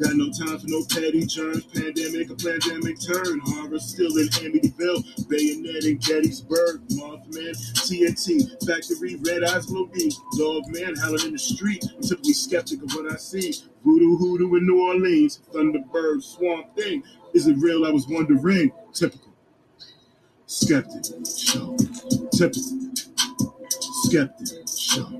Got no time for no petty germs. Pandemic, a pandemic turn. Horror still in Amityville. Bayonet in Gettysburg. Mothman, TNT. Factory, red eyes will be. Dog man howling in the street. I'm typically skeptic of what I see. Voodoo, hoodoo in New Orleans. Thunderbird, swamp thing. Is it real? I was wondering. Typical. Skeptic. Show. Typical. Skeptic. Show.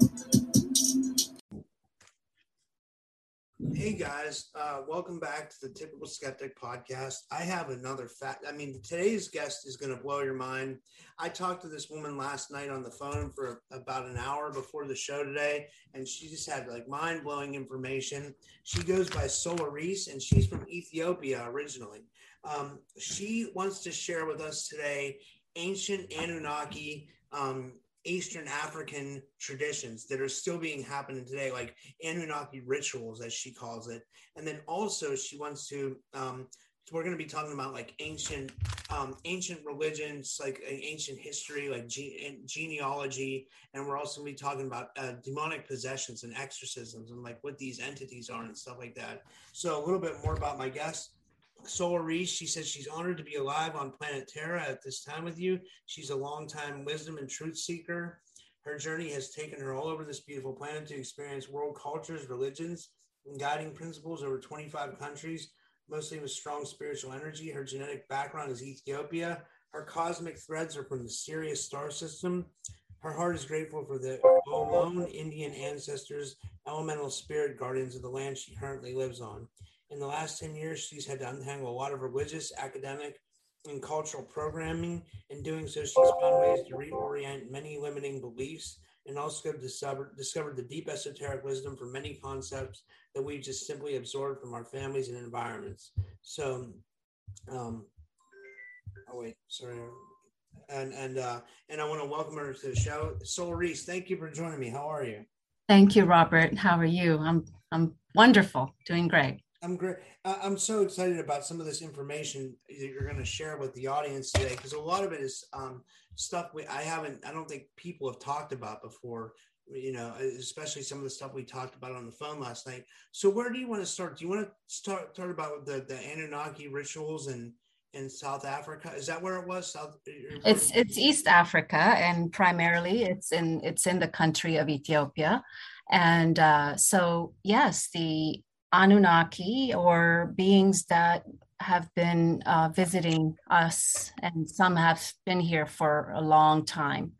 Hey guys, welcome back to the Typical Skeptic Podcast. I have another fact. I mean, today's guest is going to blow your mind. I talked to this woman last night on the phone for about an hour before the show today, and she just had like mind-blowing information. She goes by SolaRees, and she's from Ethiopia originally. She wants to share with us today ancient Anunnaki Eastern African traditions that are still being happening today, like Anunnaki rituals, as she calls it. And then also she wants to, we're going to be talking about like ancient religions, like ancient history, like genealogy. And we're also going to be talking about demonic possessions and exorcisms and like what these entities are and stuff like that. So a little bit more about my guest. SolaRees, she says she's honored to be alive on planet Terra at this time with you. She's a longtime wisdom and truth seeker. Her journey has taken her all over this beautiful planet to experience world cultures, religions, and guiding principles over 25 countries, mostly with strong spiritual energy. Her genetic background is Ethiopia. Her cosmic threads are from the Sirius star system. Her heart is grateful for the Ohlone Indian ancestors, elemental spirit guardians of the land she currently lives on. In the last 10 years, she's had to untangle a lot of religious, academic, and cultural programming. In doing so, she's found ways to reorient many limiting beliefs and also discovered the deep esoteric wisdom for many concepts that we've just simply absorbed from our families and environments. So, And I want to welcome her to the show. SolaRees, thank you for joining me. How are you? Thank you, Robert. How are you? I'm wonderful. Doing great. I'm great. I'm so excited about some of this information that you're going to share with the audience today, because a lot of it is stuff I don't think people have talked about before, you know, especially some of the stuff we talked about on the phone last night. So where do you want to start? Do you want to start about the Anunnaki rituals in South Africa? Is that where it was? It's East Africa, and primarily it's in the country of Ethiopia. And so, yes, the Anunnaki, or beings that have been visiting us, and some have been here for a long time.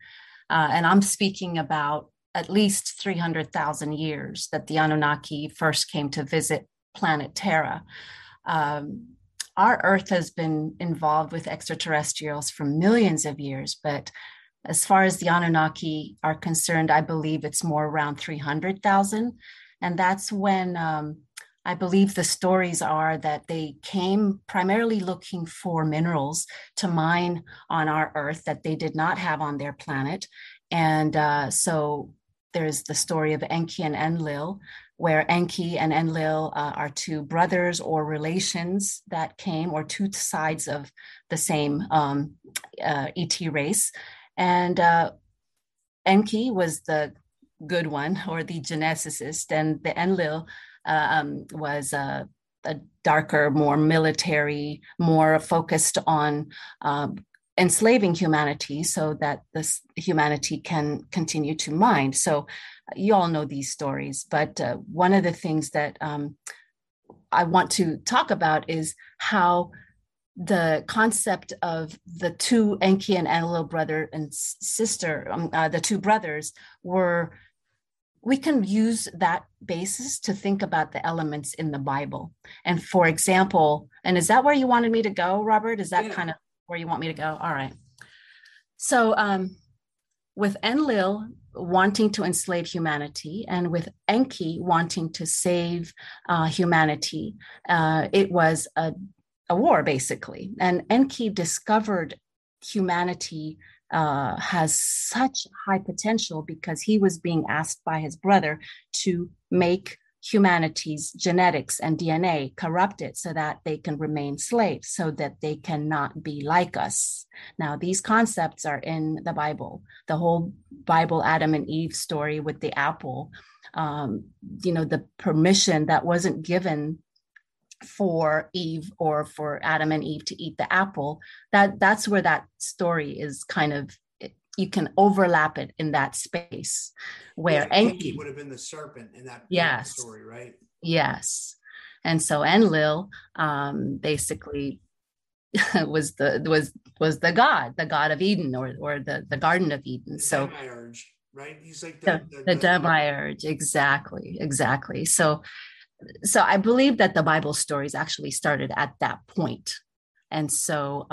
And I'm speaking about at least 300,000 years that the Anunnaki first came to visit planet Terra. Our Earth has been involved with extraterrestrials for millions of years, but as far as the Anunnaki are concerned, I believe it's more around 300,000. And that's when I believe the stories are that they came primarily looking for minerals to mine on our Earth that they did not have on their planet. And so there's the story of Enki and Enlil, where Enki and Enlil are two brothers or relations that came, or two sides of the same ET race. And Enki was the good one, or the geneticist, and the Enlil was a darker, more military, more focused on enslaving humanity so that this humanity can continue to mine. So you all know these stories, but one of the things that I want to talk about is how the concept of the two Enki and Enlil brother and sister, the two brothers were. We can use that basis to think about the elements in the Bible. And for example, and is that where you wanted me to go, Robert? Is that kind of where you want me to go? All right. So with Enlil, wanting to enslave humanity, and with Enki wanting to save humanity, it was a war, basically. And Enki discovered humanity has such high potential because he was being asked by his brother to make humanity's genetics and DNA corrupted so that they can remain slaves, so that they cannot be like us. Now, these concepts are in the Bible, the whole Bible, Adam and Eve story with the apple, the permission that wasn't given for Eve or for Adam and Eve to eat the apple, that's where that story is kind of, you can overlap it in that space where Enki would have been the serpent in that story, right? Yes. And so Enlil basically was the god, the god of Eden or the Garden of Eden. The demiurge, right? He's like the demiurge. Exactly. So I believe that the Bible stories actually started at that point. And so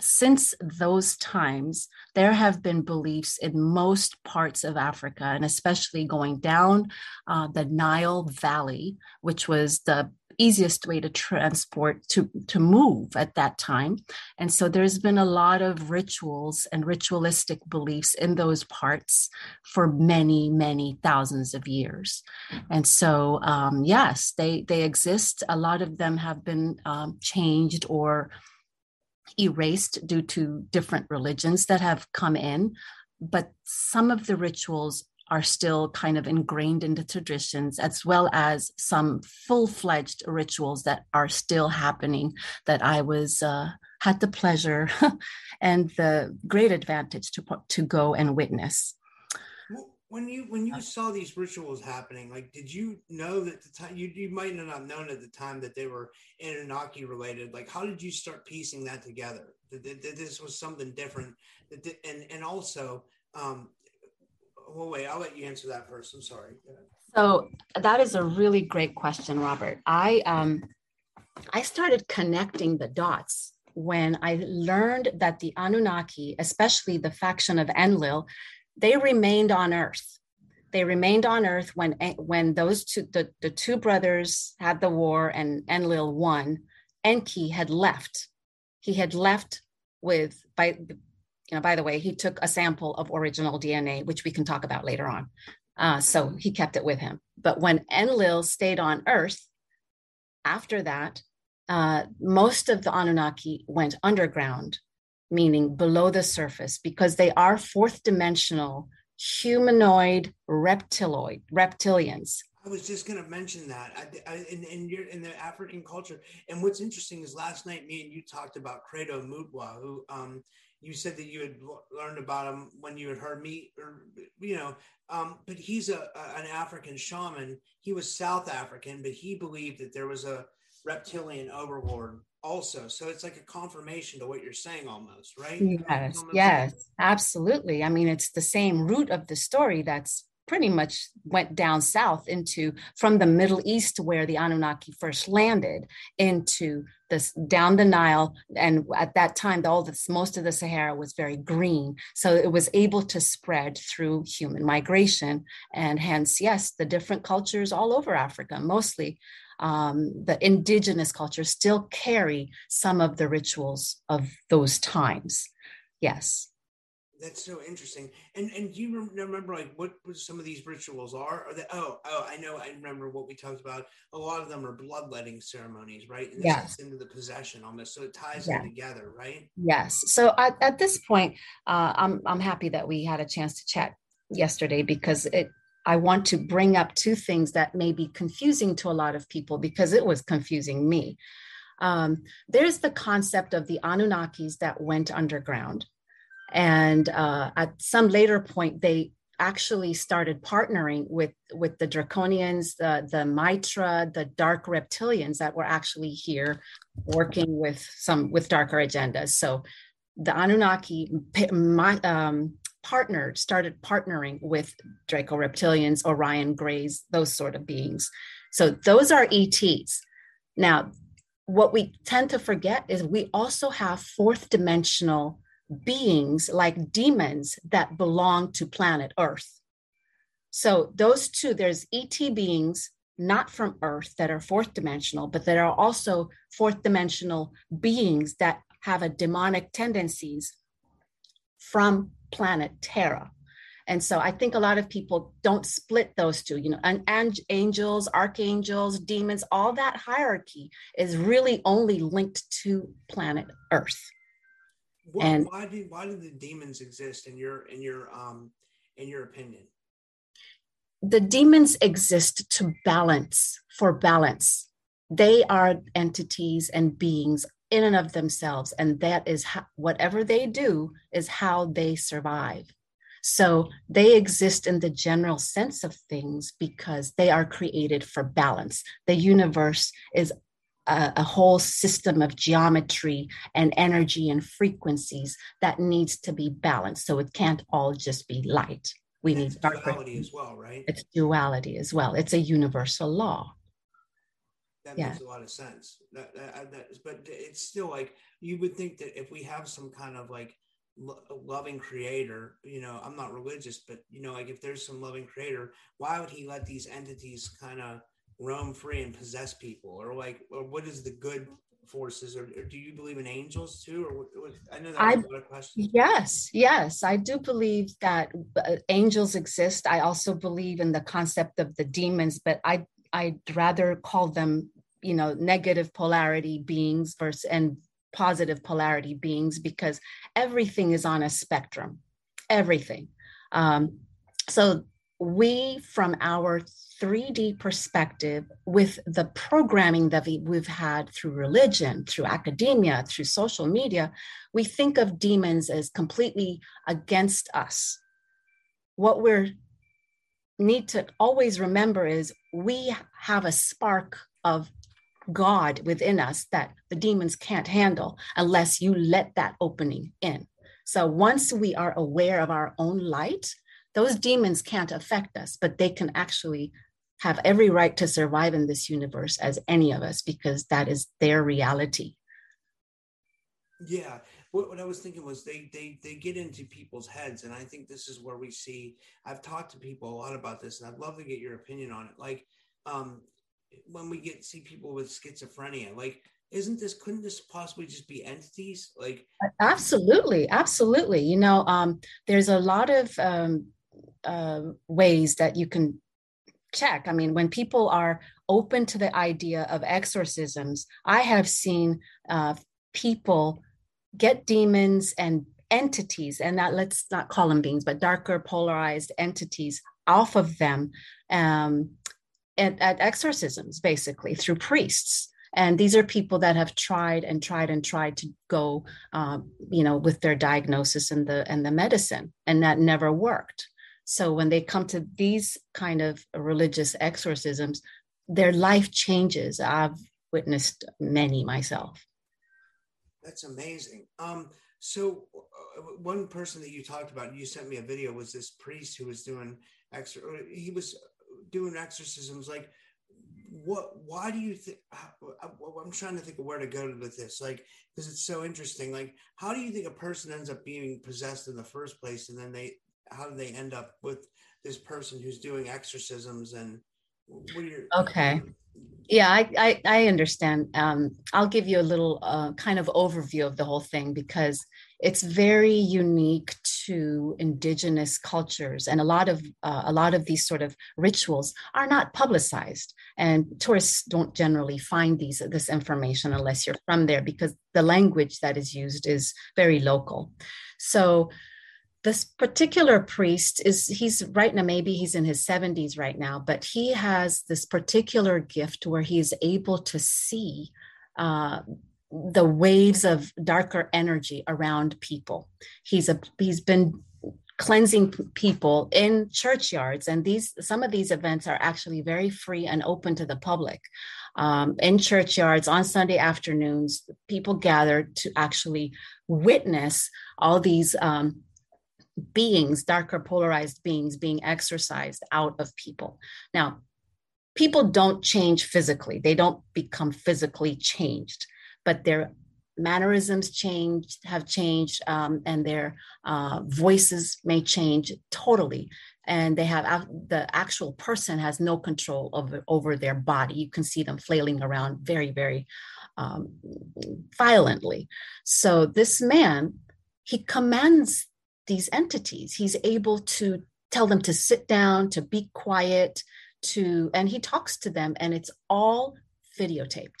since those times, there have been beliefs in most parts of Africa, and especially going down the Nile Valley, which was the easiest way to transport, to move at that time. And so there's been a lot of rituals and ritualistic beliefs in those parts for many, many thousands of years. And so, yes, they exist. A lot of them have been changed or erased due to different religions that have come in, but some of the rituals are still kind of ingrained into traditions, as well as some full-fledged rituals that are still happening that I was had the pleasure and the great advantage to go and witness. When you saw these rituals happening, like, did you know that the time you might not have known at the time that they were Anunnaki related? Like, how did you start piecing that together? That this was something different, and also, well, wait, I'll let you answer that first. I'm sorry. So that is a really great question, Robert. I started connecting the dots when I learned that the Anunnaki, especially the faction of Enlil, they remained on Earth. They remained on Earth when those two, the two brothers had the war and Enlil won. Enki had left. He had left with, by the way, he took a sample of original DNA, which we can talk about later on. So he kept it with him. But when Enlil stayed on Earth, after that, most of the Anunnaki went underground, meaning below the surface, because they are fourth dimensional humanoid reptilians. I was just going to mention that in the African culture. And what's interesting is last night, me and you talked about Credo Mutwa, who you said that you had learned about him when you had heard me, but he's an African shaman. He was South African, but he believed that there was a reptilian overlord also. So it's like a confirmation to what you're saying almost, right? Yes, absolutely. I mean, it's the same root of the story that's pretty much went down south from the Middle East, where the Anunnaki first landed, into this down the Nile. And at that time, most of the Sahara was very green. So it was able to spread through human migration. And hence, yes, the different cultures all over Africa, mostly the indigenous cultures, still carry some of the rituals of those times. Yes. That's so interesting. And do you remember like what some of these rituals are? I know. I remember what we talked about. A lot of them are bloodletting ceremonies, right? And this is into the possession almost. So it ties them together, right? Yes. So at this point, I'm happy that we had a chance to chat yesterday, because I want to bring up two things that may be confusing to a lot of people, because it was confusing me. There's the concept of the Anunnakis that went underground. And at some later point, they actually started partnering with the Draconians, the Mitra, the dark reptilians that were actually here working with darker agendas. So the Anunnaki started partnering with Draco reptilians, Orion Greys, those sort of beings. So those are ETs. Now, what we tend to forget is we also have fourth dimensional beings like demons that belong to planet Earth. So those two, there's ET beings, not from Earth, that are fourth dimensional, but there are also fourth dimensional beings that have a demonic tendencies from planet Terra. And so I think a lot of people don't split those two, you know, and angels, archangels, demons, all that hierarchy is really only linked to planet Earth. Why do the demons exist in your opinion? The demons exist to balance, for balance. They are entities and beings in and of themselves, and that is whatever they do is how they survive. So they exist in the general sense of things because they are created for balance. The universe is a whole system of geometry and energy and frequencies that needs to be balanced. So it can't all just be light. We need duality as well, right? It's duality as well. It's a universal law. That makes a lot of sense. But it's still like, you would think that if we have some kind of like loving creator, you know, I'm not religious, but you know, like if there's some loving creator, why would he let these entities kind of roam free and possess people? Or like, or what is the good forces? Or do you believe in angels too? Or I know that's a lot of questions. Yes, I do believe that angels exist. I also believe in the concept of the demons, but I'd rather call them, you know, negative polarity beings versus and positive polarity beings, because everything is on a spectrum, everything. So we, from our 3D perspective, with the programming that we've had through religion, through academia, through social media, we think of demons as completely against us. What we need to always remember is we have a spark of God within us that the demons can't handle unless you let that opening in. So once we are aware of our own light, those demons can't affect us, but they can actually have every right to survive in this universe as any of us, because that is their reality. Yeah. What I was thinking was they get into people's heads. And I think this is where we see, I've talked to people a lot about this, and I'd love to get your opinion on it. Like, when we see people with schizophrenia, like, couldn't this possibly just be entities? Like, absolutely. You know, there's a lot of ways that you can check. I mean, when people are open to the idea of exorcisms, I have seen people get demons and entities, and that, let's not call them beings, but darker polarized entities off of them, at exorcisms, basically through priests. And these are people that have tried to go, you know, with their diagnosis and the medicine, and that never worked. So when they come to these kind of religious exorcisms, their life changes. I've witnessed many myself. That's amazing. So one person that you talked about, you sent me a video, was this priest who was doing exorcisms. Like, why do you think, I'm trying to think of where to go with this, like, because it's so interesting. Like, how do you think a person ends up being possessed in the first place, and then how do they end up with this person who's doing exorcisms? And I understand. I'll give you a little kind of overview of the whole thing, because it's very unique to indigenous cultures, and a lot of these sort of rituals are not publicized, and tourists don't generally find this information unless you're from there, because the language that is used is very local. So this particular priest he's in his 70s right now, but he has this particular gift where he's able to see the waves of darker energy around people. He's been cleansing people in churchyards, and some of these events are actually very free and open to the public. In churchyards on Sunday afternoons, people gather to actually witness all these beings, darker polarized beings, being exorcised out of people. Now, people don't change physically; they don't become physically changed, but their mannerisms have changed, and their voices may change totally. And they have, the actual person has no control over their body. You can see them flailing around very, very violently. So this man, he commands these entities. He's able to tell them to sit down, to be quiet, and he talks to them, and it's all videotaped,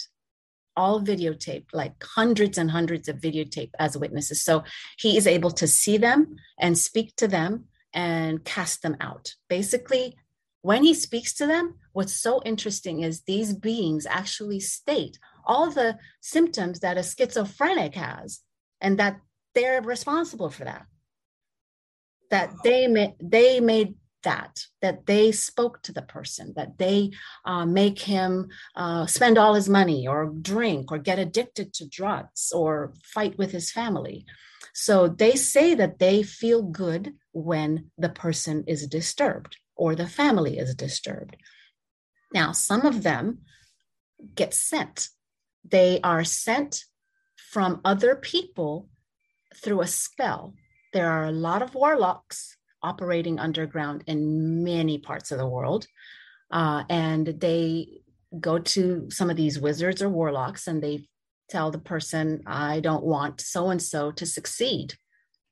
like hundreds and hundreds of videotape as witnesses. So he is able to see them and speak to them and cast them out. Basically, when he speaks to them, what's so interesting is these beings actually state all the symptoms that a schizophrenic has, and that they're responsible for that. That they made that they spoke to the person, that they make him spend all his money or drink or get addicted to drugs or fight with his family. So they say that they feel good when the person is disturbed or the family is disturbed. Now, some of them get sent. They are sent from other people through a spell. There are a lot of warlocks operating underground in many parts of the world. And they go to some of these wizards or warlocks, and they tell the person, I don't want so-and-so to succeed.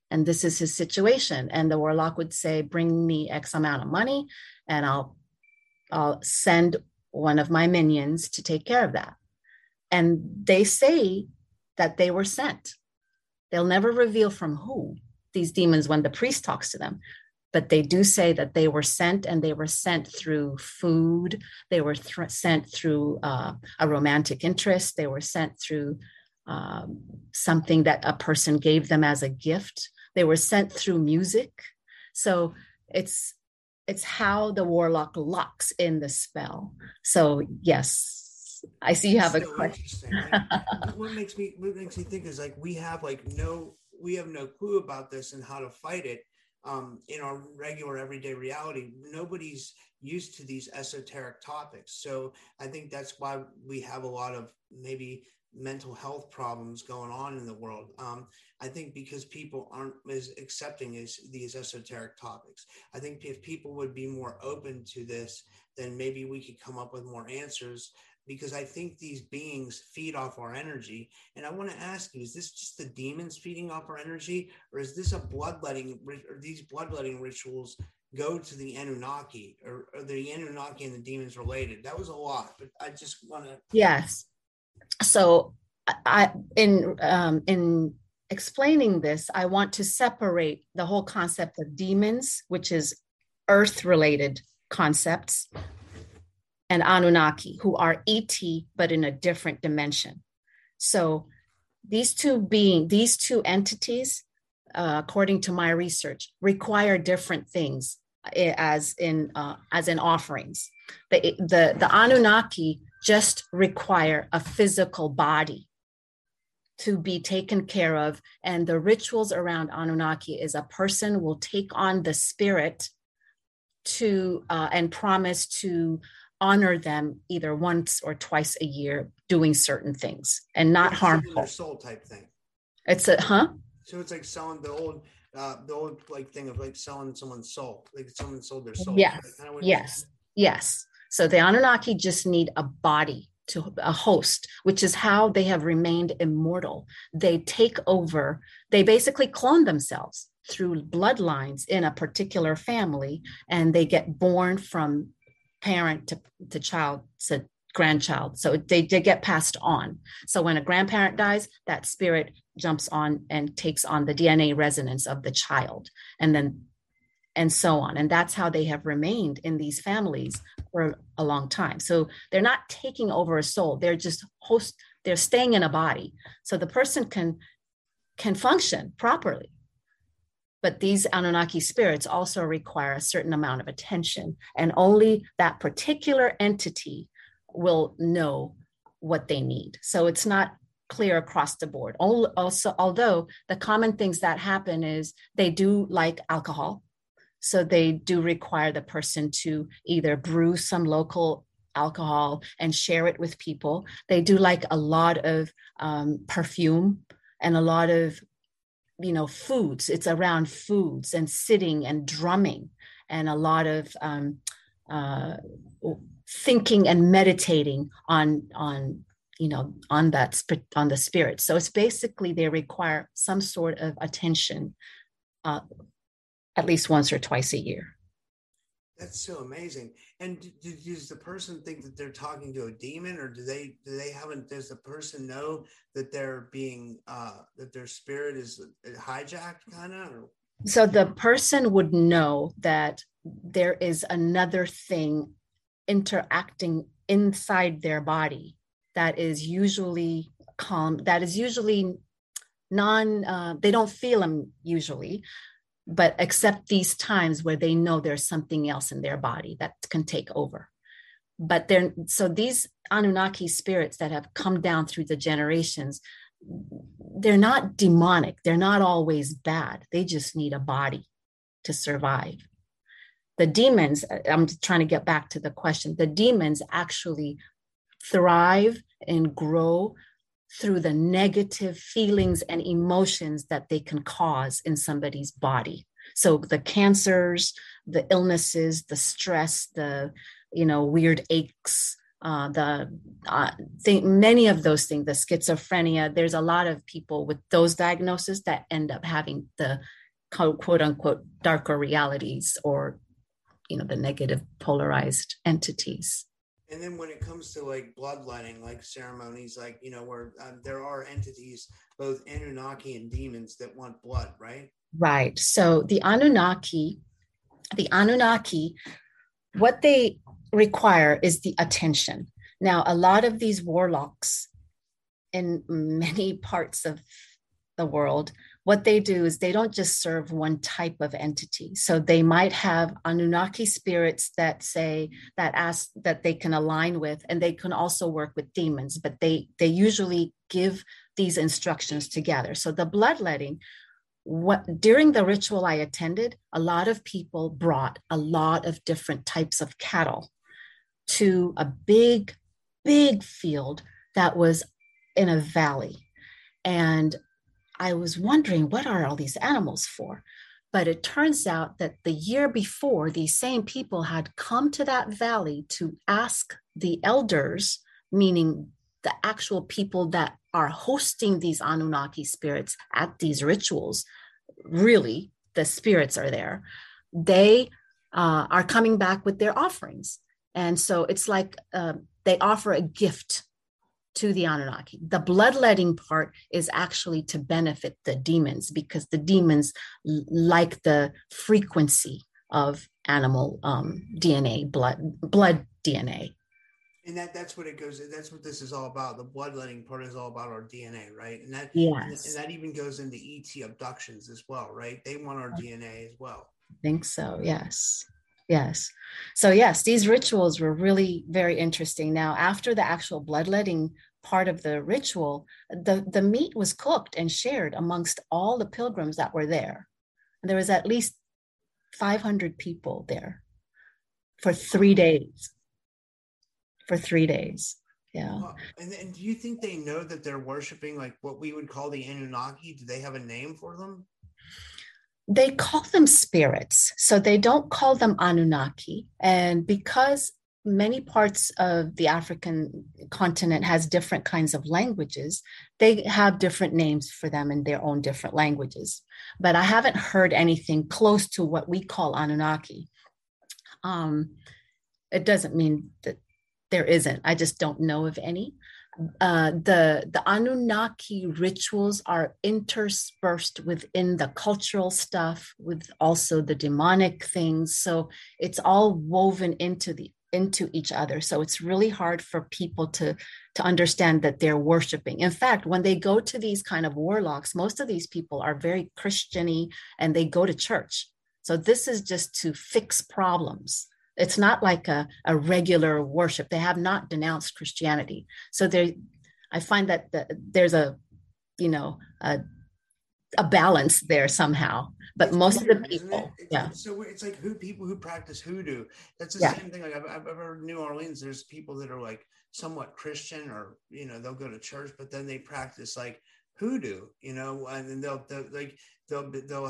And this is his situation. And the warlock would say, bring me X amount of money, and I'll send one of my minions to take care of that. And they say that they were sent. They'll never reveal from who, these demons, when the priest talks to them, but they do say that they were sent, and they were sent through food. They were sent through a romantic interest. They were sent through something that a person gave them as a gift. They were sent through music. So it's how the warlock locks in the spell. So yes, I see you have a question. What makes me think is, like, we have no clue about this and how to fight it in our regular everyday reality. Nobody's used to these esoteric topics. So I think that's why we have a lot of maybe mental health problems going on in the world. I think because people aren't as accepting as these esoteric topics. I think if people would be more open to this, then maybe we could come up with more answers, because I think these beings feed off our energy. And I want to ask you, is this just the demons feeding off our energy, or is this a bloodletting, or these bloodletting rituals go to the Anunnaki, or are the Anunnaki and the demons related? That was a lot, but I just want to. Yes. So in explaining this, I want to separate the whole concept of demons, which is earth-related concepts, and Anunnaki, who are ET, but in a different dimension. So these two entities, according to my research, require different things as in offerings. The Anunnaki just require a physical body to be taken care of. And the rituals around Anunnaki is a person will take on the spirit to and promise to honor them either once or twice a year, doing certain things and not harmful. Their soul type thing. It's a So it's like selling the old like thing of like selling someone's soul, like someone sold their soul. Yes. So the Anunnaki just need a body to a host, which is how they have remained immortal. They take over. They basically clone themselves through bloodlines in a particular family, and they get born from parent to child to grandchild. So they get passed on. So when a grandparent dies, that spirit jumps on and takes on the DNA resonance of the child, and so on. And that's how they have remained in these families for a long time. So they're not taking over a soul. They're just they're staying in a body. So the person can function properly. But these Anunnaki spirits also require a certain amount of attention, and only that particular entity will know what they need. So it's not clear across the board. Also, although the common things that happen is they do like alcohol. So they do require the person to either brew some local alcohol and share it with people. They do like a lot of perfume and a lot of, you know, foods. It's around foods and sitting and drumming and a lot of thinking and meditating on the spirit. So it's basically they require some sort of attention at least once or twice a year. That's so amazing. And does the person think that they're talking to a demon, or does the person know that they're being that their spirit is hijacked, kind of? So the person would know that there is another thing interacting inside their body that is usually calm, that is usually they don't feel them usually, but except these times where they know there's something else in their body that can take over. But so these Anunnaki spirits that have come down through the generations, they're not demonic. They're not always bad. They just need a body to survive. The demons, I'm trying to get back to the question, the demons actually thrive and grow through the negative feelings and emotions that they can cause in somebody's body. So the cancers, the illnesses, the stress, the, you know, weird aches, many of those things, the schizophrenia. There's a lot of people with those diagnoses that end up having the quote unquote darker realities, or, you know, the negative polarized entities. And then when it comes to like bloodletting, like ceremonies, like, you know, where there are entities, both Anunnaki and demons, that want blood, right? Right. So the Anunnaki, what they require is the attention. Now, a lot of these warlocks in many parts of the world, what they do is they don't just serve one type of entity. So they might have Anunnaki spirits that ask that they can align with, and they can also work with demons, but they usually give these instructions together. So the bloodletting, during the ritual I attended, a lot of people brought a lot of different types of cattle to a big, big field that was in a valley. And I was wondering, what are all these animals for? But it turns out that the year before, these same people had come to that valley to ask the elders, meaning the actual people that are hosting these Anunnaki spirits at these rituals. Really, the spirits are there. They are coming back with their offerings. And so it's like they offer a gift to the Anunnaki. The bloodletting part is actually to benefit the demons, because the demons like the frequency of animal DNA, blood DNA. And that's what it goes. That's what this is all about. The bloodletting part is all about our DNA, right? And that, yes. And that even goes into ET abductions as well, right? They want our DNA as well. I think so. Yes. Yes. So yes, these rituals were really very interesting. Now, after the actual bloodletting part of the ritual, the meat was cooked and shared amongst all the pilgrims that were there. And there was at least 500 people there for 3 days. Yeah. And do you think they know that they're worshiping like what we would call the Anunnaki? Do they have a name for them? They call them spirits, so they don't call them Anunnaki. And because many parts of the African continent has different kinds of languages, they have different names for them in their own different languages. But I haven't heard anything close to what we call Anunnaki. It doesn't mean that there isn't. I just don't know of any. The Anunnaki rituals are interspersed within the cultural stuff with also the demonic things. So it's all woven into each other. So it's really hard for people to understand that they're worshiping. In fact, when they go to these kind of warlocks, most of these people are very Christian-y and they go to church. So this is just to fix problems. It's not like a regular worship. They have not denounced Christianity. So I find that there's a a balance there somehow. But most of the people, yeah. So it's like people who practice hoodoo. That's the same thing. Like I've heard New Orleans, there's people that are like somewhat Christian, or they'll go to church, but then they practice like hoodoo, and then they'll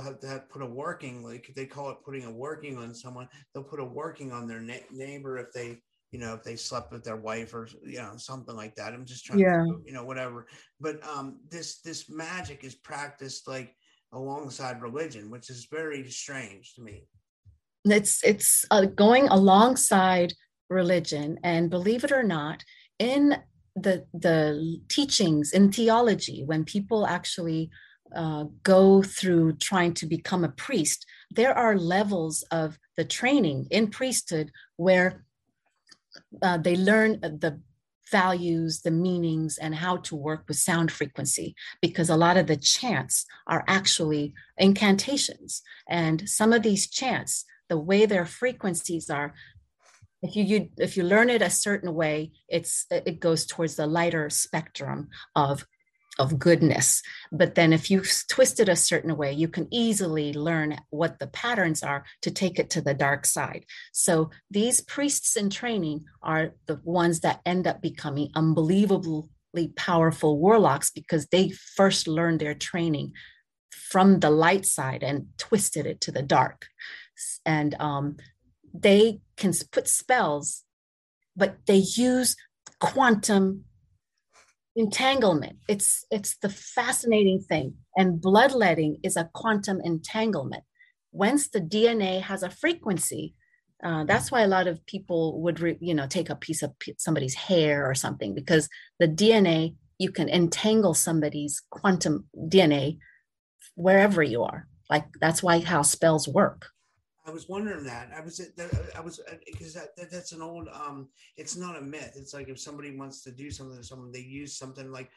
have to put a working, like they call it putting a working on someone. They'll put a working on their neighbor if they, if they slept with their wife or something like that. I'm just trying to, whatever. But this magic is practiced like alongside religion, which is very strange to me. It's going alongside religion, and believe it or not, in the teachings in theology, when people actually go through trying to become a priest, there are levels of the training in priesthood where they learn the values, the meanings, and how to work with sound frequency, because a lot of the chants are actually incantations. And some of these chants, the way their frequencies are, if you learn it a certain way, it goes towards the lighter spectrum of goodness. But then if you twist it a certain way, you can easily learn what the patterns are to take it to the dark side. So these priests in training are the ones that end up becoming unbelievably powerful warlocks, because they first learned their training from the light side and twisted it to the dark. And they can put spells, but they use quantum entanglement. It's the fascinating thing. And bloodletting is a quantum entanglement. Once the DNA has a frequency, that's why a lot of people would take a piece of somebody's hair or something, because the DNA, you can entangle somebody's quantum DNA wherever you are. Like, that's why how spells work. I was wondering that. Because that's an old, it's not a myth. It's like if somebody wants to do something to someone, they use something like,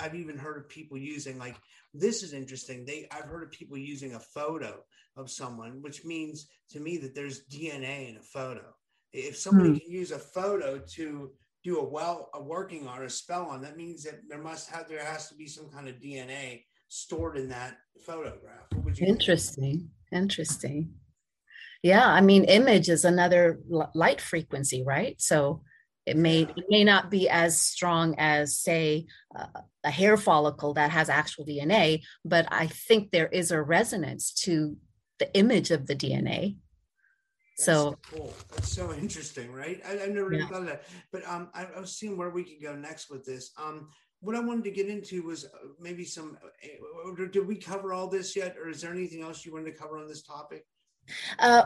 I've even heard of people using, like, this is interesting. I've heard of people using a photo of someone, which means to me that there's DNA in a photo. If somebody can use a photo to do a working on a spell on, that means that there has to be some kind of DNA stored in that photograph. What would you think? Interesting. Yeah, I mean, image is another light frequency, right? So it may not be as strong as, say, a hair follicle that has actual DNA, but I think there is a resonance to the image of the DNA. That's so cool. That's so interesting, right? I've never even thought of that, but I was seeing where we could go next with this. What I wanted to get into was maybe some. Did we cover all this yet, or is there anything else you wanted to cover on this topic?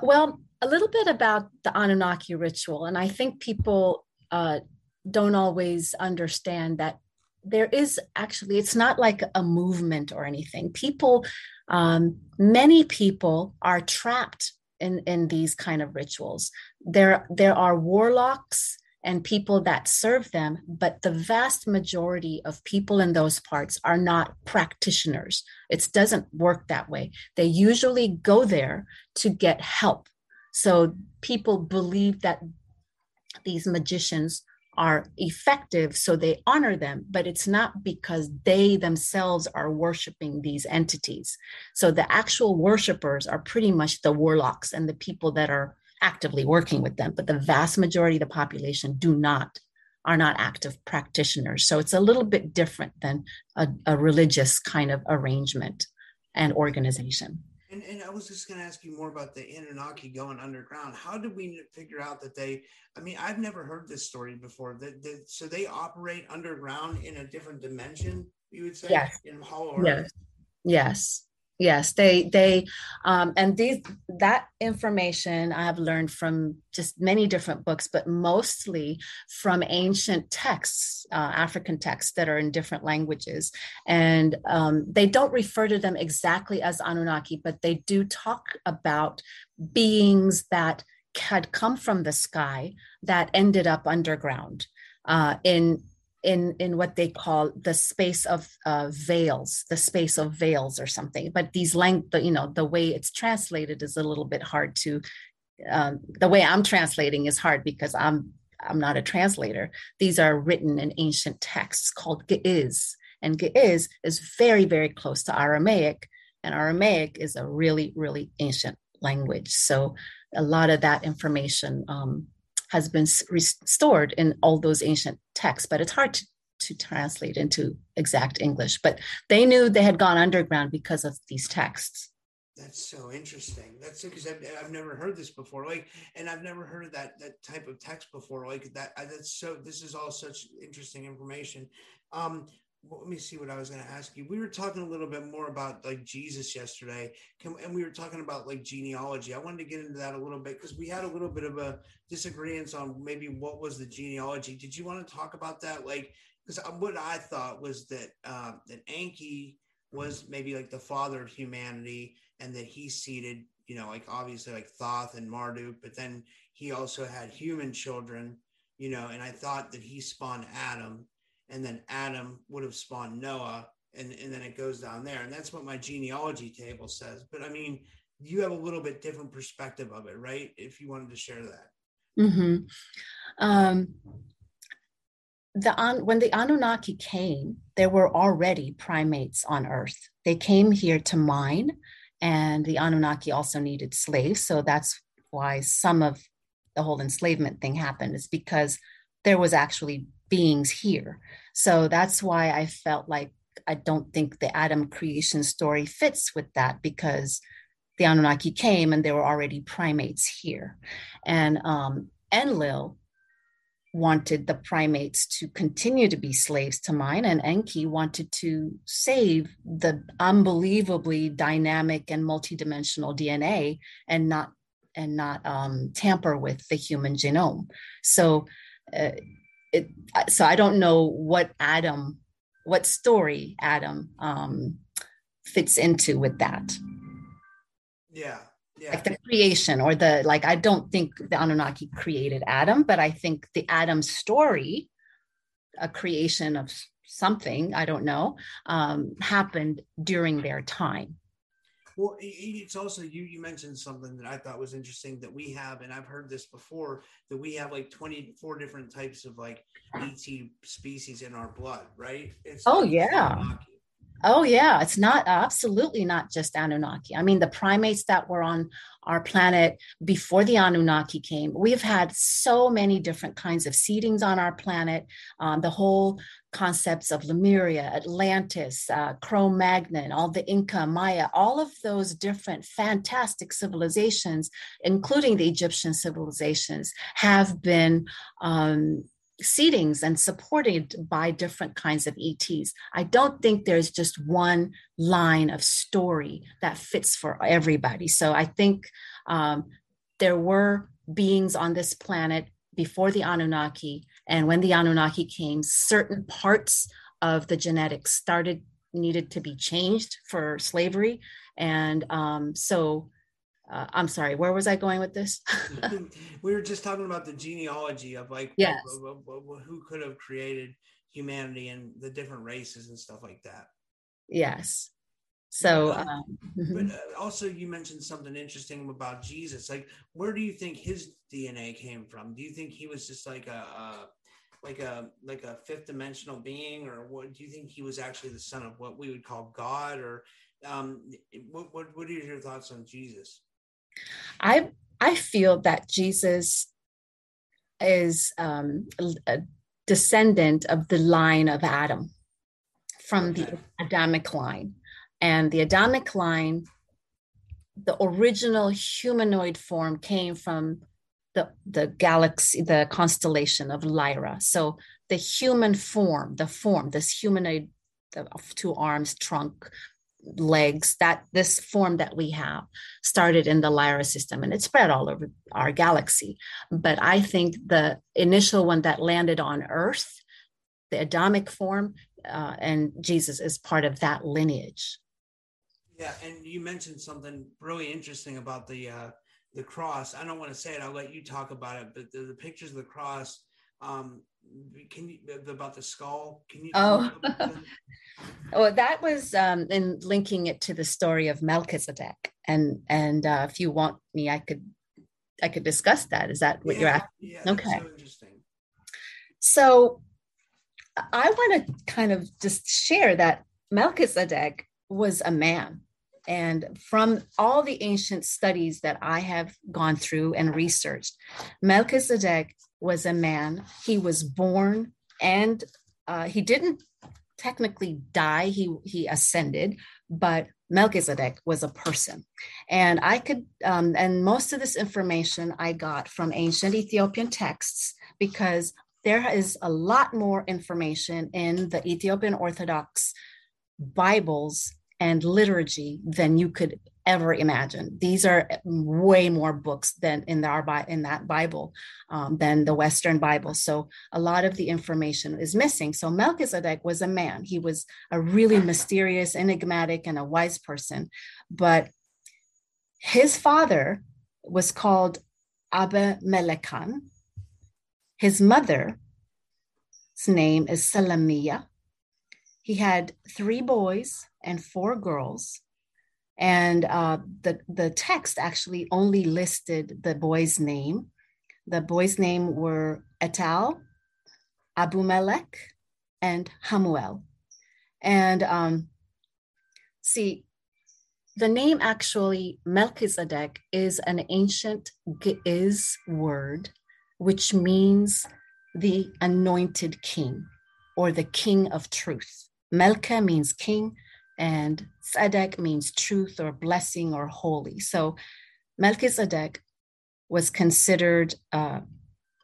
Well, a little bit about the Anunnaki ritual. And I think people don't always understand that there is actually, it's not like a movement or anything. People, many people are trapped in these kind of rituals. There are warlocks and people that serve them, but the vast majority of people in those parts are not practitioners. It doesn't work that way. They usually go there to get help. So people believe that these magicians are effective, so they honor them, but it's not because they themselves are worshiping these entities. So the actual worshipers are pretty much the warlocks and the people that are actively working with them, but the vast majority of the population are not active practitioners. So it's a little bit different than a religious kind of arrangement and organization. And I was just going to ask you more about the Anunnaki going underground. How did we figure out that I've never heard this story before. So they operate underground in a different dimension, you would say? Yes. In Hollow Earth? Yes. Yes, that information I have learned from just many different books, but mostly from ancient texts, African texts that are in different languages. And they don't refer to them exactly as Anunnaki, but they do talk about beings that had come from the sky that ended up underground in what they call the space of veils, or something. But the way it's translated is a little bit hard to, the way I'm translating is hard because I'm not a translator. These are written in ancient texts called Ge'ez. And Ge'ez is very, very close to Aramaic And Aramaic is a really, really ancient language. So a lot of that information has been restored in all those ancient texts, but it's hard to translate into exact English. But they knew they had gone underground because of these texts. That's so interesting. That's because I've never heard this before. Like, and I've never heard that type of text before. Like that. That's so. This is all such interesting information. Let me see what I was going to ask you. We were talking a little bit more about like Jesus yesterday, and we were talking about like genealogy. I wanted to get into that a little bit because we had a little bit of a disagreement on maybe what was the genealogy. Did you want to talk about that? Like, because what I thought was that that Enki was maybe like the father of humanity, and that he seeded, you know, like obviously like Thoth and Marduk, but then he also had human children, you know, and I thought that he spawned Adam. And then Adam would have spawned Noah, and then it goes down there. And that's what my genealogy table says. But I mean, you have a little bit different perspective of it, right? If you wanted to share that. Mm-hmm. When the Anunnaki came, there were already primates on Earth. They came here to mine, and the Anunnaki also needed slaves. So that's why some of the whole enslavement thing happened, is because there was actually beings here. So that's why I felt like I don't think the Adam creation story fits with that, because the Anunnaki came and there were already primates here. And Enlil wanted the primates to continue to be slaves to mine, and Enki wanted to save the unbelievably dynamic and multidimensional DNA and not tamper with the human genome. So I don't know what story Adam fits into with that. Yeah. Like the creation or the, like, I don't think the Anunnaki created Adam, but I think the Adam story, a creation of something, I don't know, happened during their time. Well, it's also, you mentioned something that I thought was interesting that we have, and I've heard this before, that we have like 24 different types of like ET species in our blood, right? Oh yeah. It's not, absolutely not just Anunnaki. I mean, the primates that were on our planet before the Anunnaki came, we've had so many different kinds of seedings on our planet. The whole concepts of Lemuria, Atlantis, Cro-Magnon, all the Inca, Maya, all of those different fantastic civilizations, including the Egyptian civilizations, have been seedings and supported by different kinds of ETs. I don't think there's just one line of story that fits for everybody. So I think there were beings on this planet before the Anunnaki. And when the Anunnaki came, certain parts of the genetics needed to be changed for slavery. And I'm sorry, where was I going with this? We were just talking about the genealogy of like, yes, who could have created humanity and the different races and stuff like that. Yes. So, but also you mentioned something interesting about Jesus. Like, where do you think his DNA came from? Do you think he was just like a fifth dimensional being, or what do you think he was actually the son of what we would call God? Or what are your thoughts on Jesus? I feel that Jesus is a descendant of the line of Adam, from the Adamic line. And the Adamic line, the original humanoid form came from the galaxy, the constellation of Lyra. So the human form, this humanoid, the two arms, trunk, legs, this form that we have started in the Lyra system, and it spread all over our galaxy. But I think the initial one that landed on Earth, the Adamic form, and Jesus is part of that lineage. Yeah, and you mentioned something really interesting about the cross. I don't want to say it. I'll let you talk about it. But the pictures of the cross. About the skull? Well, that was in linking it to the story of Melchizedek. And if you want me, I could discuss that. Is that what you're asking? Yeah, okay. So interesting. So I want to kind of just share that Melchizedek was a man. And from all the ancient studies that I have gone through and researched, Melchizedek was a man. He was born and he didn't technically die. He ascended, but Melchizedek was a person. And I could, and most of this information I got from ancient Ethiopian texts, because there is a lot more information in the Ethiopian Orthodox Bibles and liturgy than you could ever imagine. These are way more books than in that Bible than the Western Bible. So a lot of the information is missing. So Melchizedek was a man. He was a really mysterious, enigmatic, and a wise person. But his father was called Abba Melakan. His mother's name is Salamia. He had 3 boys and 4 girls. And the text actually only listed the boy's name. The boys' name were Etal, Abu Melek, and Hamuel. And see, the name actually Melchizedek is an ancient Ge'ez word, which means the anointed king or the king of truth. Melka means king, and Tzedek means truth or blessing or holy. So Melchizedek was considered a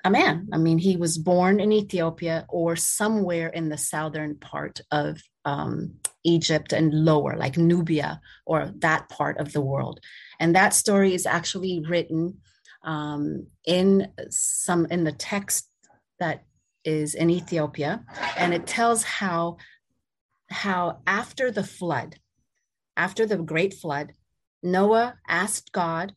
man. I mean, he was born in Ethiopia or somewhere in the southern part of Egypt and lower, like Nubia or that part of the world. And that story is actually written in the text that is in Ethiopia. And it tells how after the flood, after the great flood, Noah asked God,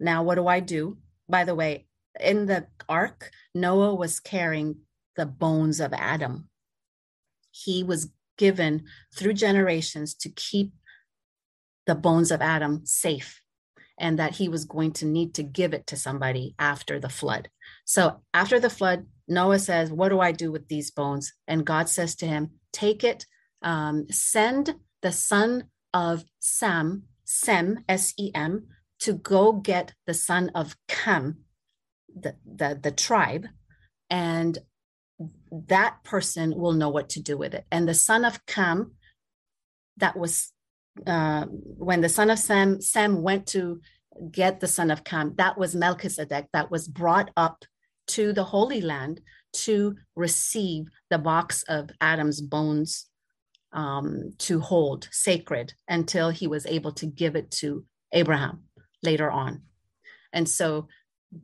now what do I do? By the way, in the ark, Noah was carrying the bones of Adam. He was given through generations to keep the bones of Adam safe, and that he was going to need to give it to somebody after the flood. So after the flood, Noah says, what do I do with these bones? And God says to him, take it, send the son of Sem, S-E-M, to go get the son of Cam, the tribe, and that person will know what to do with it. And the son of Cam, that was when the son of Sem went to get the son of Cam, that was Melchizedek, that was brought up to the Holy Land to receive the box of Adam's bones, to hold sacred until he was able to give it to Abraham later on. And so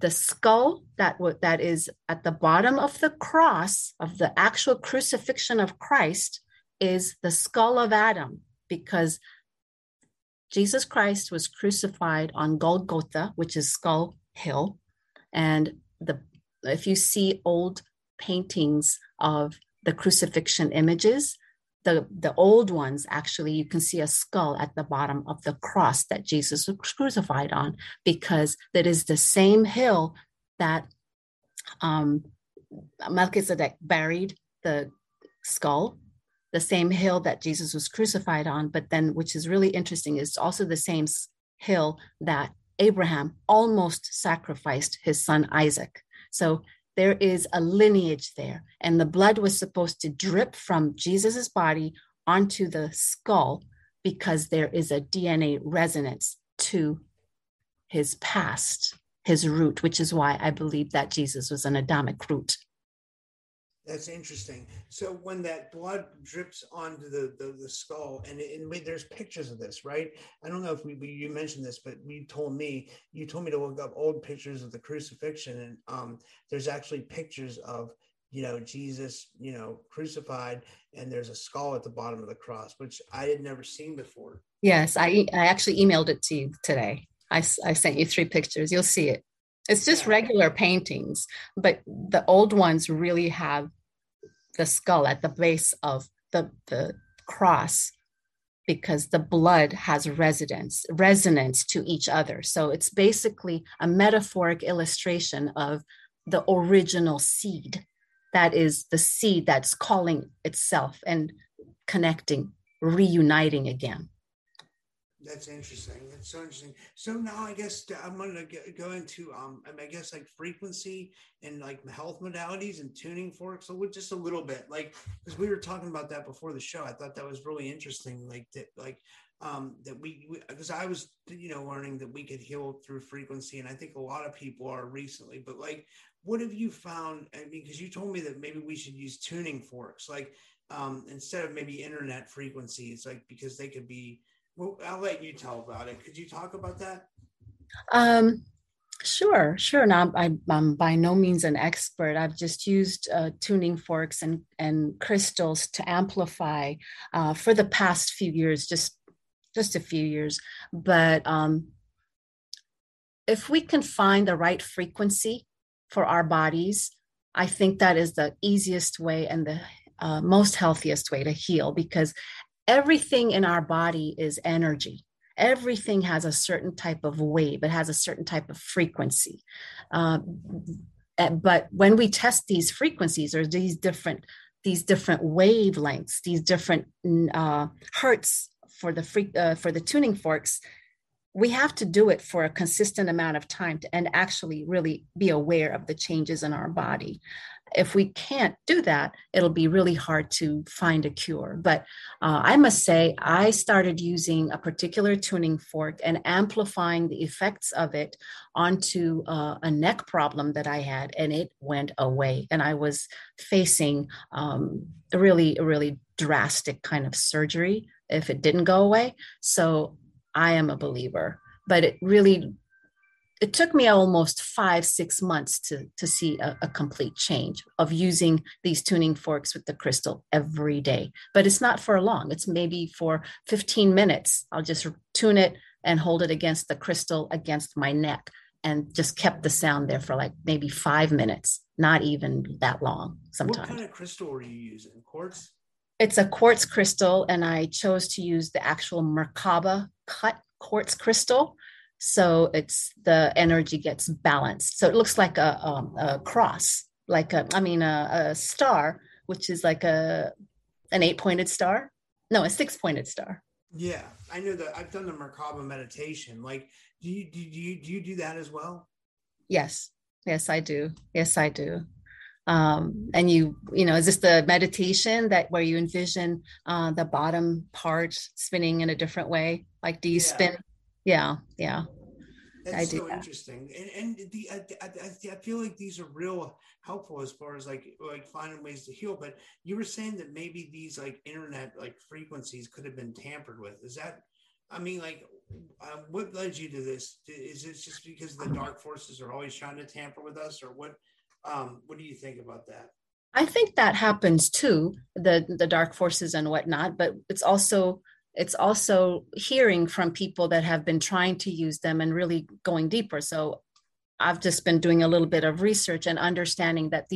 the skull that is at the bottom of the cross, of the actual crucifixion of Christ, is the skull of Adam, because Jesus Christ was crucified on Golgotha, which is Skull Hill. And if you see old paintings of the crucifixion images, the old ones, actually, you can see a skull at the bottom of the cross that Jesus was crucified on, because that is the same hill that Melchizedek buried the skull, the same hill that Jesus was crucified on. But then, which is really interesting, is also the same hill that Abraham almost sacrificed his son Isaac. So there is a lineage there, and the blood was supposed to drip from Jesus's body onto the skull, because there is a DNA resonance to his past, his root, which is why I believe that Jesus was an Adamic root. That's interesting. So when that blood drips onto the skull, and there's pictures of this, right? I don't know if you mentioned this, but you told me to look up old pictures of the crucifixion, and there's actually pictures of, Jesus, crucified, and there's a skull at the bottom of the cross, which I had never seen before. Yes, I actually emailed it to you today. I sent you 3 pictures. You'll see it. It's just regular paintings, but the old ones really have the skull at the base of the cross, because the blood has resonance to each other. So it's basically a metaphoric illustration of the original seed. That is the seed that's calling itself and connecting, reuniting again. That's interesting. That's so interesting. So now I guess I'm going to go into, I guess, like frequency and like health modalities and tuning forks. So just a little bit, like, because we were talking about that before the show. I thought that was really interesting. That we, because I was, learning that we could heal through frequency. And I think a lot of people are recently, but like, what have you found? I mean, because you told me that maybe we should use tuning forks, like instead of maybe internet frequencies, like, because they could be, well, I'll let you tell about it. Could you talk about that? Sure. Now, I'm by no means an expert. I've just used tuning forks and crystals to amplify for the past few years, just a few years. But if we can find the right frequency for our bodies, I think that is the easiest way and the most healthiest way to heal, because everything in our body is energy. Everything has a certain type of wave. It has a certain type of frequency. But when we test these frequencies or these different wavelengths, these different hertz for the tuning forks, we have to do it for a consistent amount of time and actually really be aware of the changes in our body. If we can't do that, it'll be really hard to find a cure. But I must say, I started using a particular tuning fork and amplifying the effects of it onto a neck problem that I had, and it went away. And I was facing a really, really drastic kind of surgery if it didn't go away. So I am a believer, but it took me almost 5-6 months to see a complete change of using these tuning forks with the crystal every day. But it's not for long. It's maybe for 15 minutes. I'll just tune it and hold it against the crystal against my neck, and just kept the sound there for like maybe 5 minutes, not even that long sometimes. What kind of crystal were you using? Quartz? It's a quartz crystal, and I chose to use the actual Merkaba cut quartz crystal. So it's the energy gets balanced. So it looks like a cross, a star, which is like an 8-pointed star. No, a 6-pointed star. Yeah, I know that. I've done the Merkaba meditation. Like, do you do that as well? Yes, I do. And is this the meditation that where you envision the bottom part spinning in a different way? Like, do you spin? Yeah. That's interesting. And I feel like these are real helpful as far as like finding ways to heal. But you were saying that maybe these like internet like frequencies could have been tampered with. Is that, what led you to this? Is it just because the dark forces are always trying to tamper with us, or what? What do you think about that? I think that happens too, the dark forces and whatnot, but it's also hearing from people that have been trying to use them and really going deeper. So I've just been doing a little bit of research and understanding that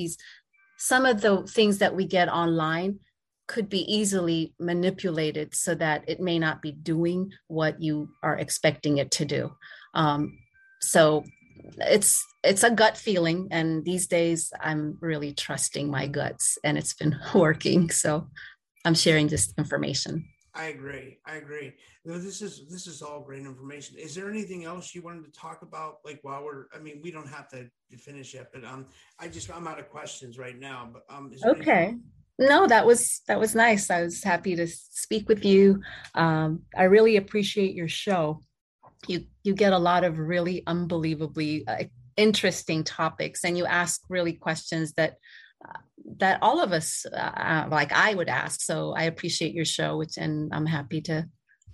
some of the things that we get online could be easily manipulated so that it may not be doing what you are expecting it to do. So it's a gut feeling, and these days I'm really trusting my guts, and it's been working. So I'm sharing this information. I agree. No, this is all great information. Is there anything else you wanted to talk about? Like, while we don't have to finish it, but I'm out of questions right now. But okay. No, that was nice. I was happy to speak with you. I really appreciate your show. You get a lot of really unbelievably interesting topics, and you ask really questions that all of us I would ask. So I appreciate your show, and I'm happy to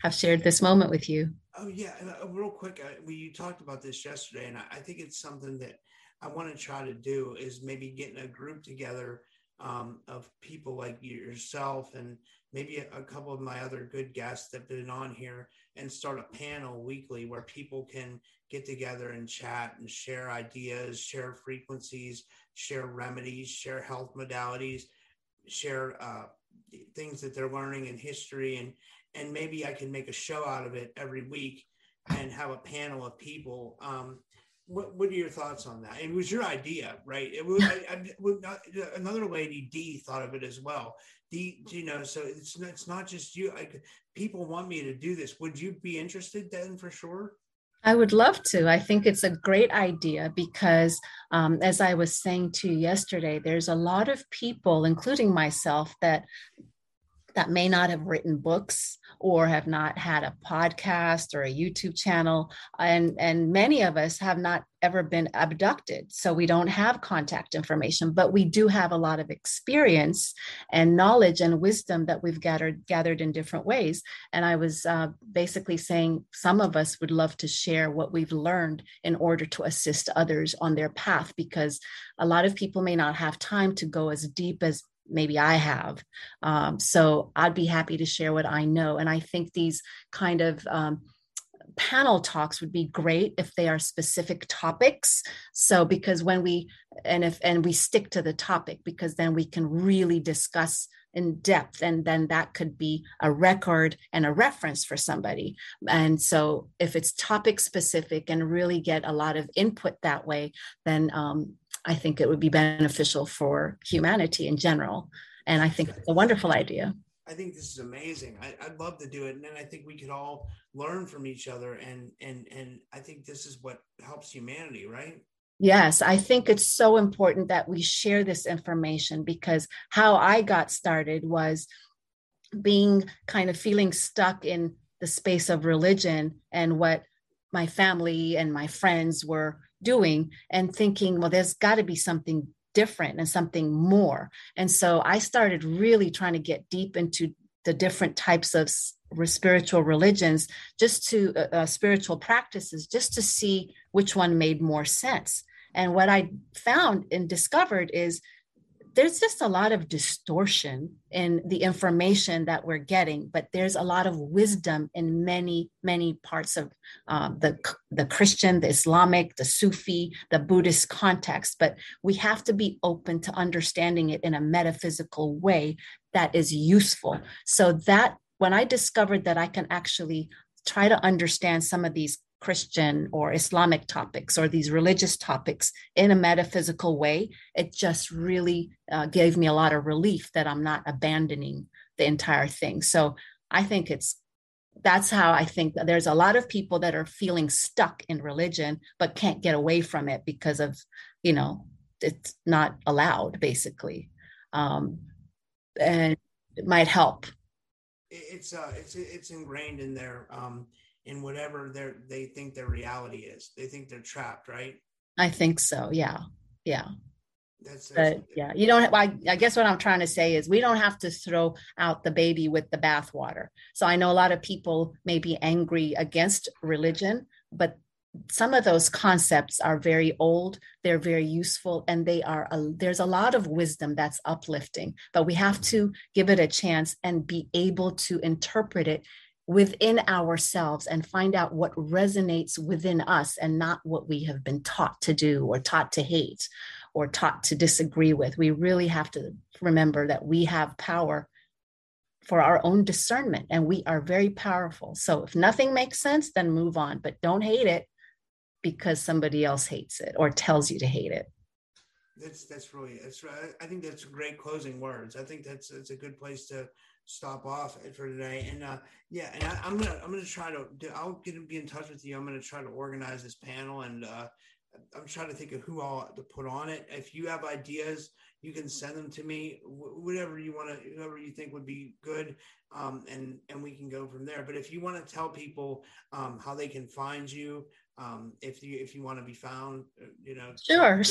have shared this moment with you. Oh yeah, real quick, you talked about this yesterday, and I think it's something that I want to try to do is maybe getting a group together of people like yourself and maybe a couple of my other good guests that have been on here, and start a panel weekly where people can get together and chat and share ideas, share frequencies, share remedies, share health modalities, share things that they're learning in history. And maybe I can make a show out of it every week and have a panel of people What are your thoughts on that? It was your idea, right? It was another lady, Dee, thought of it as well. Dee, you know, so it's not just you. Like, people want me to do this. Would you be interested then for sure? I would love to. I think it's a great idea because, as I was saying to you yesterday, there's a lot of people, including myself, that may not have written books or have not had a podcast or a YouTube channel. And many of us have not ever been abducted. So we don't have contact information, but we do have a lot of experience and knowledge and wisdom that we've gathered in different ways. And I was basically saying some of us would love to share what we've learned in order to assist others on their path, because a lot of people may not have time to go as deep as maybe I have. So I'd be happy to share what I know. And I think these kind of panel talks would be great if they are specific topics. So because when we stick to the topic, because then we can really discuss in depth, and then that could be a record and a reference for somebody. And so if it's topic specific and really get a lot of input that way, then I think it would be beneficial for humanity in general. And I think it's a wonderful idea. I think this is amazing. I'd love to do it. And then I think we could all learn from each other. And I think this is what helps humanity, right? Yes, I think it's so important that we share this information, because how I got started was being kind of feeling stuck in the space of religion and what my family and my friends were doing, and thinking, well, there's got to be something different and something more. And so I started really trying to get deep into the different types of spiritual religions, just to spiritual practices, just to see which one made more sense. And what I found and discovered is there's just a lot of distortion in the information that we're getting, but there's a lot of wisdom in many, many parts of the Christian, the Islamic, the Sufi, the Buddhist context. But we have to be open to understanding it in a metaphysical way that is useful. So that when I discovered that I can actually try to understand some of these Christian or Islamic topics or these religious topics in a metaphysical way, it just really gave me a lot of relief that I'm not abandoning the entire thing. So I think that's how I think that there's a lot of people that are feeling stuck in religion, but can't get away from it because of, you know, it's not allowed basically. And it might help. It's ingrained in their, in whatever they think their reality is. They think they're trapped, right? I think so. Yeah. But you don't. I guess what I'm trying to say is we don't have to throw out the baby with the bathwater. So I know a lot of people may be angry against religion, but some of those concepts are very old. They're very useful, and they are. There's a lot of wisdom that's uplifting. But we have to give it a chance and be able to interpret it within ourselves and find out what resonates within us, and not what we have been taught to do or taught to hate or taught to disagree with. We really have to remember that we have power for our own discernment, and we are very powerful. So if nothing makes sense, then move on, but don't hate it because somebody else hates it or tells you to hate it. That's right. I think that's great closing words. I think that's a good place to stop off for today. And I'm gonna try to be in touch with you. I'm gonna try to organize this panel, and I'm trying to think of who all to put on it. If you have ideas, you can send them to me, whatever you want to, whoever you think would be good, and we can go from there. But if you want to tell people how they can find you, if you want to be found, you know. Sure.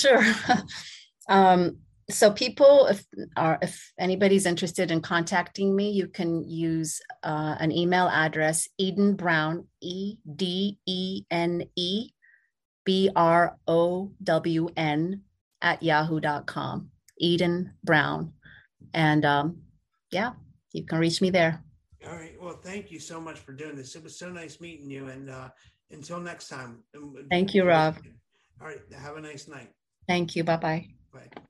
So people, if anybody's interested in contacting me, you can use an email address, Edene Brown, EDENE BROWN @yahoo.com, Edene Brown. And you can reach me there. All right. Well, thank you so much for doing this. It was so nice meeting you. And until next time. Thank you, Rob. All right. Have a nice night. Thank you. Bye-bye. Bye.